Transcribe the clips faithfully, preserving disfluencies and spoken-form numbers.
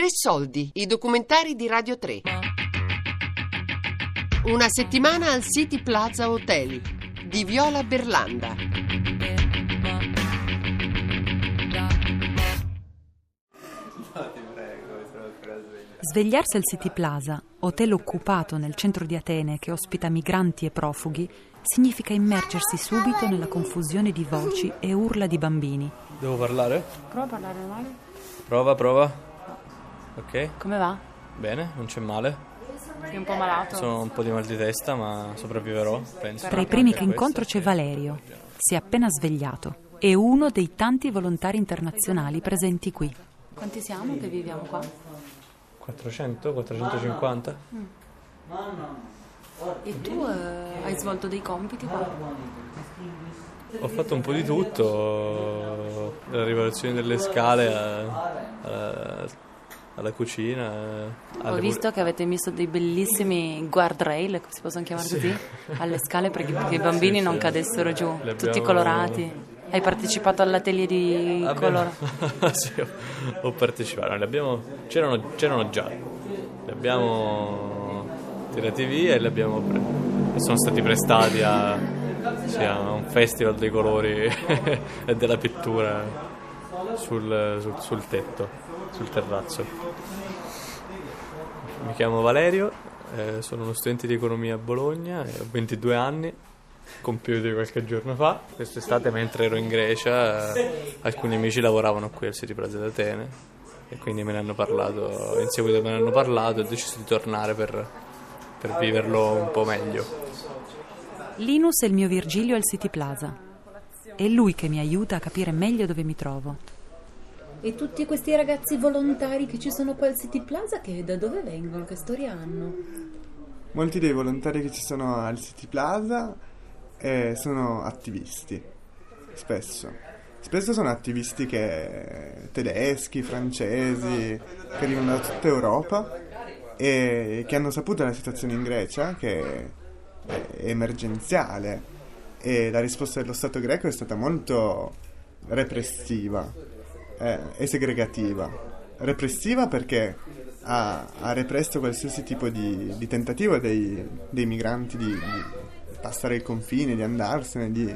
Tre soldi, i documentari di Radio tre. Una settimana al City Plaza Hotel di Viola Berlanda. Svegliarsi al City Plaza, hotel occupato nel centro di Atene che ospita migranti e profughi, significa immergersi subito nella confusione di voci e urla di bambini. Devo parlare? Prova a parlare normale. Prova, prova. Ok. Come va? Bene, non c'è male. Sei un po' malato? Sono un po' di mal di testa, ma sopravviverò, penso. Tra i primi che incontro c'è Valerio, si è appena svegliato. È uno dei tanti volontari internazionali presenti qui. Quanti siamo che viviamo qua? quattrocento, quattrocentocinquanta. Mm. E tu eh, hai svolto dei compiti qua? Ho fatto un po' di tutto, dalla riparazione delle scale a... a alla cucina. Ho visto mur- che avete messo dei bellissimi guardrail, si possono chiamare sì. Così, alle scale perché, perché i bambini sì, non sì. cadessero giù, abbiamo... tutti colorati. Hai partecipato all'atelier di abbiamo... colore? Sì, ho partecipato. Le abbiamo... c'erano, c'erano già, li abbiamo tirati via e li abbiamo pre... sono stati prestati a, sì, a un festival dei colori e della pittura. Sul, sul, sul tetto, sul terrazzo. Mi chiamo Valerio, eh, sono uno studente di economia a Bologna, eh, ho ventidue anni, compiuti qualche giorno fa. Quest'estate, mentre ero in Grecia, eh, alcuni amici lavoravano qui al City Plaza di Atene e quindi me ne hanno parlato, in seguito me ne hanno parlato e ho deciso di tornare per, per viverlo un po' meglio. Linus è il mio Virgilio al City Plaza. È lui che mi aiuta a capire meglio dove mi trovo. E tutti questi ragazzi volontari che ci sono qua al City Plaza, che da dove vengono? Che storia hanno? Molti dei volontari che ci sono al City Plaza eh, sono attivisti, spesso. Spesso sono attivisti che tedeschi, francesi, che arrivano da tutta Europa e che hanno saputo la situazione in Grecia, che è emergenziale. E la risposta dello Stato greco è stata molto repressiva eh, e segregativa. Repressiva perché ha, ha represso qualsiasi tipo di, di tentativo dei, dei migranti di, di passare il confine, di andarsene, di,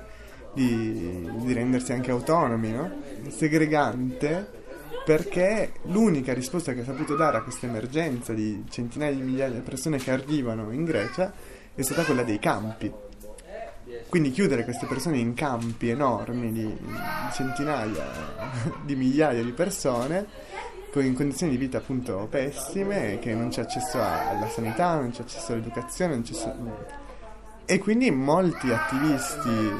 di, di rendersi anche autonomi, no? Segregante perché l'unica risposta che ha saputo dare a questa emergenza di centinaia di migliaia di persone che arrivano in Grecia è stata quella dei campi. Quindi chiudere queste persone in campi enormi di centinaia, di migliaia di persone, con condizioni di vita appunto pessime, che non c'è accesso alla sanità, non c'è accesso all'educazione, non c'è accesso a niente. E quindi molti attivisti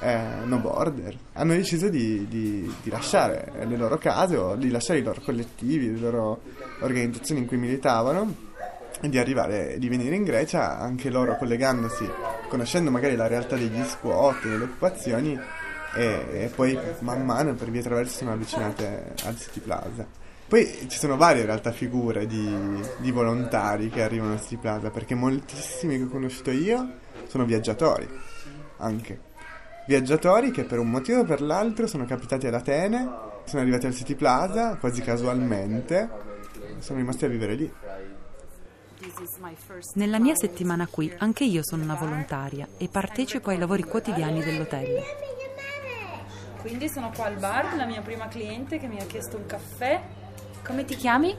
eh, no border hanno deciso di, di, di lasciare le loro case o di lasciare i loro collettivi, le loro organizzazioni in cui militavano, di arrivare, di venire in Grecia, anche loro collegandosi, conoscendo magari la realtà degli squat, delle occupazioni, e, e poi man mano per vie traverse sono avvicinate al City Plaza. Poi ci sono varie in realtà figure di, di volontari che arrivano al City Plaza, perché moltissimi che ho conosciuto io sono viaggiatori, anche viaggiatori che per un motivo o per l'altro sono capitati ad Atene, sono arrivati al City Plaza quasi casualmente, sono rimasti a vivere lì. Nella mia settimana qui anche io sono una volontaria e partecipo ai lavori quotidiani dell'hotel. Quindi sono qua al bar, la mia prima cliente che mi ha chiesto un caffè. Come ti chiami?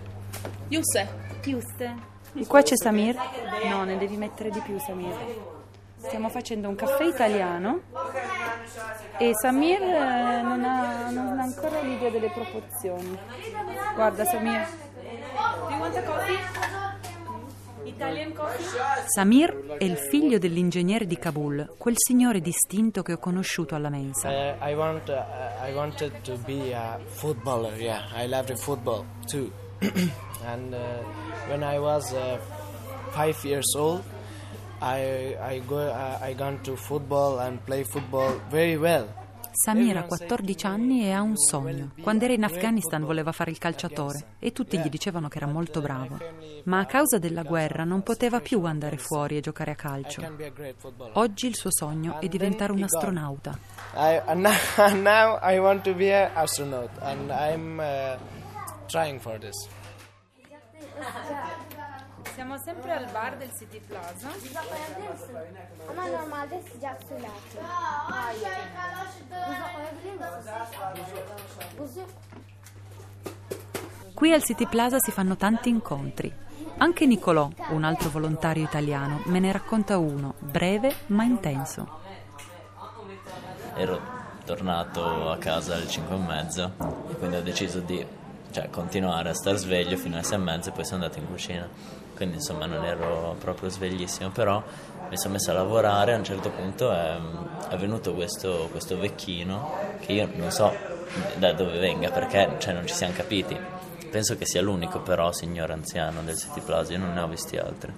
Yusse. Yusse. E qua c'è Samir? No, ne devi mettere di più, Samir. Stiamo facendo un caffè italiano e Samir non ha, non ha ancora l'idea delle proporzioni. Guarda Samir. Do you want a coffee? Samir è il figlio dell'ingegnere di Kabul, quel signore distinto che ho conosciuto alla mensa. Uh, I want, uh, I wanted to be a footballer, yeah. I loved football too. And uh, when I was uh, five years old, I I go uh, I gone to football and play football very well. Samir ha quattordici anni e ha un sogno. Quando era in Afghanistan voleva fare il calciatore e tutti gli dicevano che era molto bravo. Ma a causa della guerra non poteva più andare fuori e giocare a calcio. Oggi il suo sogno è diventare un astronauta. Now I want to be an astronaut and I'm trying for this. Siamo sempre al bar del City Plaza. Ma normal adesso già sull'altro. Qui al City Plaza si fanno tanti incontri. Anche Nicolò, un altro volontario italiano, me ne racconta uno, breve ma intenso. Ero tornato a casa alle cinque e mezza e quindi ho deciso di cioè, continuare a star sveglio fino alle sei e mezza e poi sono andato in cucina. Quindi insomma non ero proprio sveglissimo, però mi sono messo a lavorare. A un certo punto è, è venuto questo, questo vecchino che io non so da dove venga perché cioè, non ci siamo capiti. Penso che sia l'unico però signor anziano del City Plaza, io non ne ho visti altri.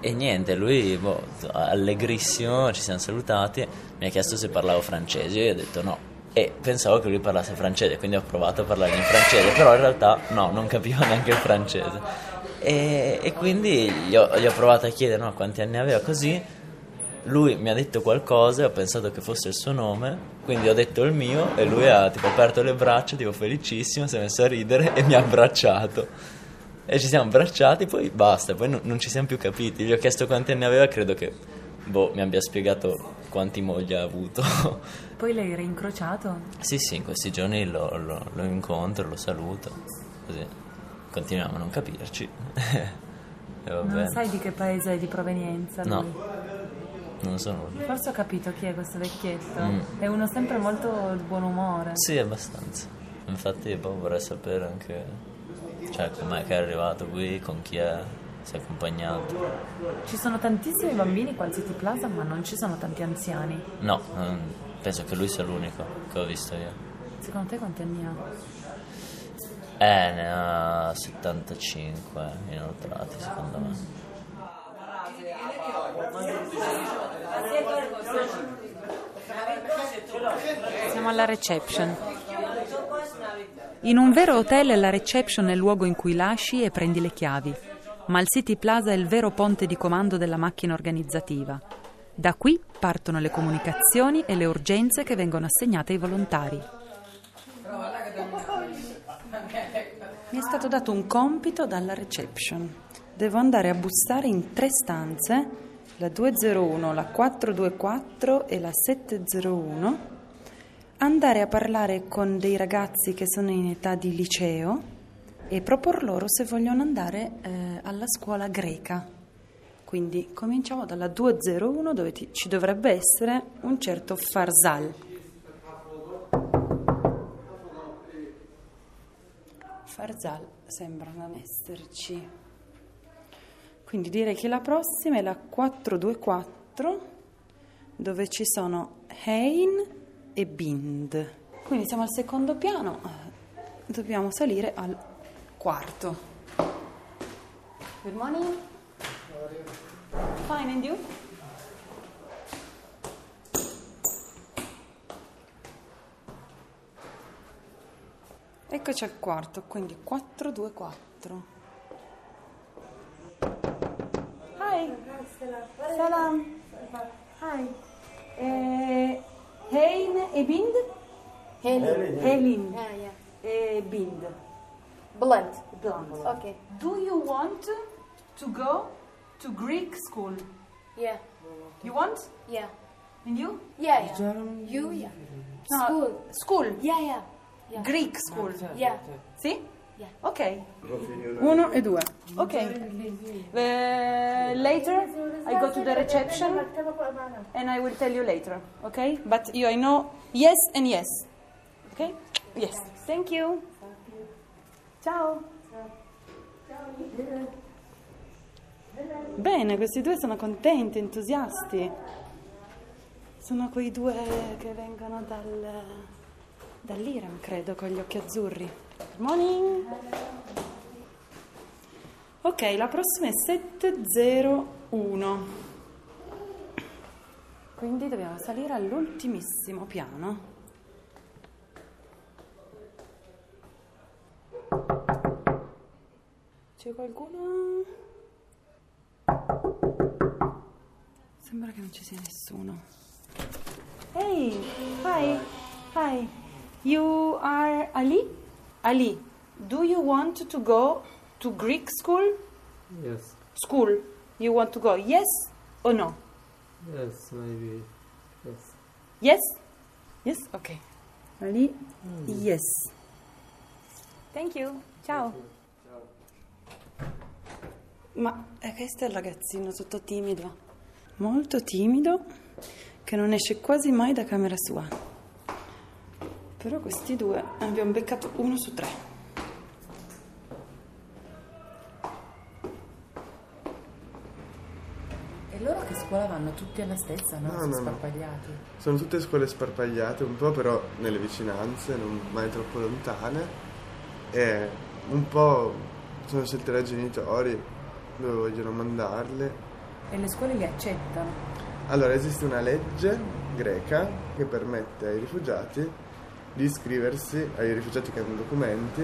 E niente, lui boh, allegrissimo, ci siamo salutati, mi ha chiesto se parlavo francese e io ho detto no. E pensavo che lui parlasse francese, quindi ho provato a parlare in francese, però in realtà no, non capivo neanche il francese. E, e quindi gli ho, gli ho provato a chiedere no, quanti anni aveva, così lui mi ha detto qualcosa e ho pensato che fosse il suo nome, quindi ho detto il mio e lui ha tipo aperto le braccia, tipo felicissimo, si è messo a ridere e mi ha abbracciato. E ci siamo abbracciati, poi basta, poi non, non ci siamo più capiti. Gli ho chiesto quanti anni aveva, credo che boh, mi abbia spiegato quanti mogli ha avuto. Poi l'hai rincrociato? Sì, sì, in questi giorni lo, lo, lo incontro, lo saluto, così continuiamo a non capirci. E va non bene. Sai di che paese è di provenienza? No, lui? Non so nulla. Forse ho capito chi è questo vecchietto, mm. È uno sempre molto buon umore. Sì, abbastanza, infatti boh, vorrei sapere anche... Cioè, com'è che è arrivato qui, con chi è, si è accompagnato. Ci sono tantissimi bambini qua al City Plaza, ma non ci sono tanti anziani. No, penso che lui sia l'unico che ho visto io. Secondo te quanti anni ha? Eh, ne ha settantacinque inoltrati, secondo me. Siamo alla reception. In un vero hotel la reception è il luogo in cui lasci e prendi le chiavi, ma il City Plaza è il vero ponte di comando della macchina organizzativa. Da qui partono le comunicazioni e le urgenze che vengono assegnate ai volontari. Mi è stato dato un compito dalla reception. Devo andare a bussare in tre stanze, la duecentouno, la quattrocentoventiquattro e la settecentouno. Andare a parlare con dei ragazzi che sono in età di liceo e propor loro se vogliono andare eh, alla scuola greca. Quindi cominciamo dalla duecentouno dove ti, ci dovrebbe essere un certo Farzal. Farzal sembra non esserci. Quindi direi che la prossima è la quattrocentoventiquattro dove ci sono Hein e Bind. Quindi siamo al secondo piano, dobbiamo salire al quarto. Good morning. Fine, and you? Eccoci al quarto, quindi quattrocentoventiquattro. Hi. Salam. Hi. Eh... Hein e Bind? Helene. Helene. Ah, yeah. E Bind. Blunt. Blunt. Okay. Do you want to go to Greek school? Yeah. You want? Yeah. And you? Yeah. yeah. You? Yeah. School. School? Yeah, yeah. yeah. Greek school? Yeah. Sì? Yeah. Ok. Uno e due. Ok. Uh, later I go to the reception and I will tell you later. Okay? But you I know yes and yes. Okay? Yes. Thank you. Ciao. Bene, questi due sono contenti, entusiasti. Sono quei due che vengono dal dall'Iran, credo, con gli occhi azzurri. Morning. Ok, la prossima è settecentouno. Quindi dobbiamo salire all'ultimissimo piano. C'è qualcuno? Sembra che non ci sia nessuno. Hey, hi, hi. You are Ali? Ali, do you want to go to Greek school? Yes. School, you want to go? Yes or no? Yes, maybe. Yes. Yes? Yes? Okay. Ali? Mm. Yes. Thank you. Ciao. Thank you. Ma questo è il ragazzino tutto timido, molto timido, che non esce quasi mai da camera sua. Però questi due abbiamo beccato uno su tre. E loro che scuola vanno? Tutti alla stessa, no? no Sono no, sparpagliati. No. Sono tutte scuole sparpagliate, un po' però nelle vicinanze, non mai troppo lontane. E un po' sono scelte dai genitori dove vogliono mandarle. E le scuole li accettano? Allora, esiste una legge greca che permette ai rifugiati di iscriversi, ai rifugiati che hanno documenti,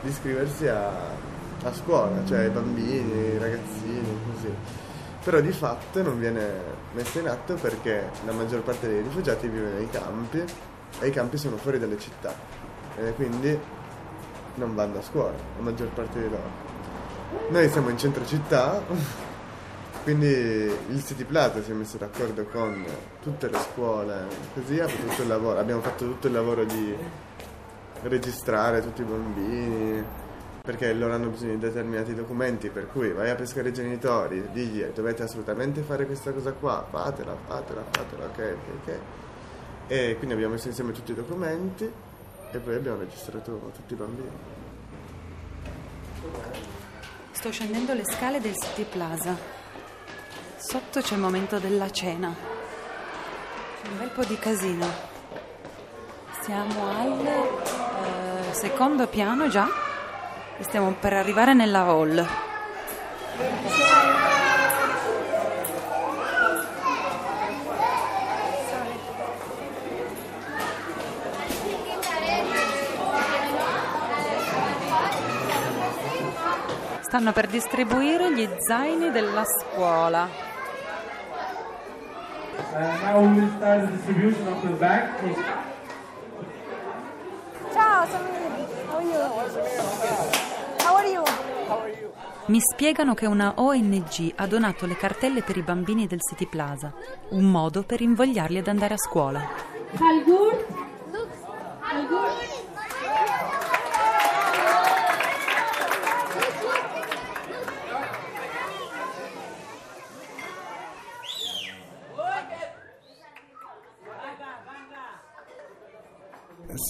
di iscriversi a, a scuola, cioè ai bambini, ai ragazzini, così. Però di fatto non viene messa in atto perché la maggior parte dei rifugiati vive nei campi e i campi sono fuori dalle città e quindi non vanno a scuola, la maggior parte di loro. Noi siamo in centro città, quindi il City Plaza si è messo d'accordo con tutte le scuole, così ha fatto tutto il lavoro. Abbiamo fatto tutto il lavoro di registrare tutti i bambini, perché loro hanno bisogno di determinati documenti, per cui vai a pescare i genitori, digli dovete assolutamente fare questa cosa qua, fatela, fatela, fatela, ok, ok. E quindi abbiamo messo insieme tutti i documenti e poi abbiamo registrato tutti i bambini. Sto scendendo le scale del City Plaza. Sotto c'è il momento della cena. C'è un bel po' di casino. Siamo al eh, secondo piano già e stiamo per arrivare nella hall. Stanno per distribuire gli zaini della scuola. Ciao, Samir. Mi spiegano che una O N G ha donato le cartelle per i bambini del City Plaza, un modo per invogliarli ad andare a scuola.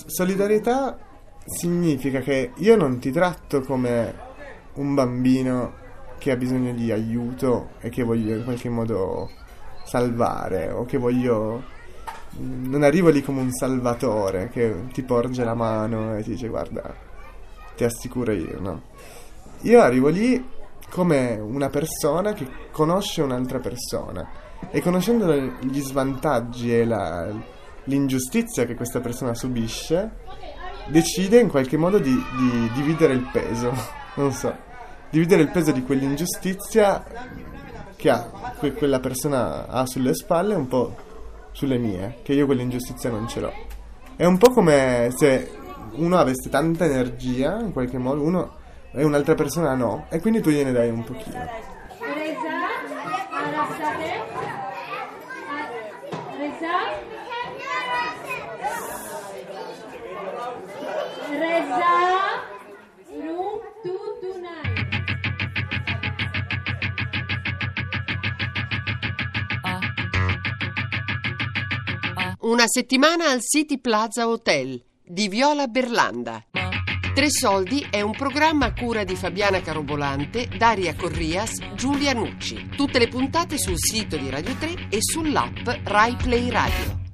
Solidarietà significa che io non ti tratto come un bambino che ha bisogno di aiuto e che voglio in qualche modo salvare, o che voglio... non arrivo lì come un salvatore che ti porge la mano e ti dice guarda, ti assicuro io, no? Io arrivo lì come una persona che conosce un'altra persona e conoscendo gli svantaggi e la... l'ingiustizia che questa persona subisce, decide in qualche modo di, di dividere il peso, non so, dividere il peso di quell'ingiustizia che ha, que- quella persona ha sulle spalle un po' sulle mie, che io quell'ingiustizia non ce l'ho. È un po' come se uno avesse tanta energia, in qualche modo, uno e un'altra persona no, e quindi tu gliene dai un pochino. Una settimana al City Plaza Hotel di Viola Berlanda. Tre soldi è un programma a cura di Fabiana Carobolante, Daria Corrias, Giulia Nucci. Tutte le puntate sul sito di Radio tre e sull'app Rai Play Radio.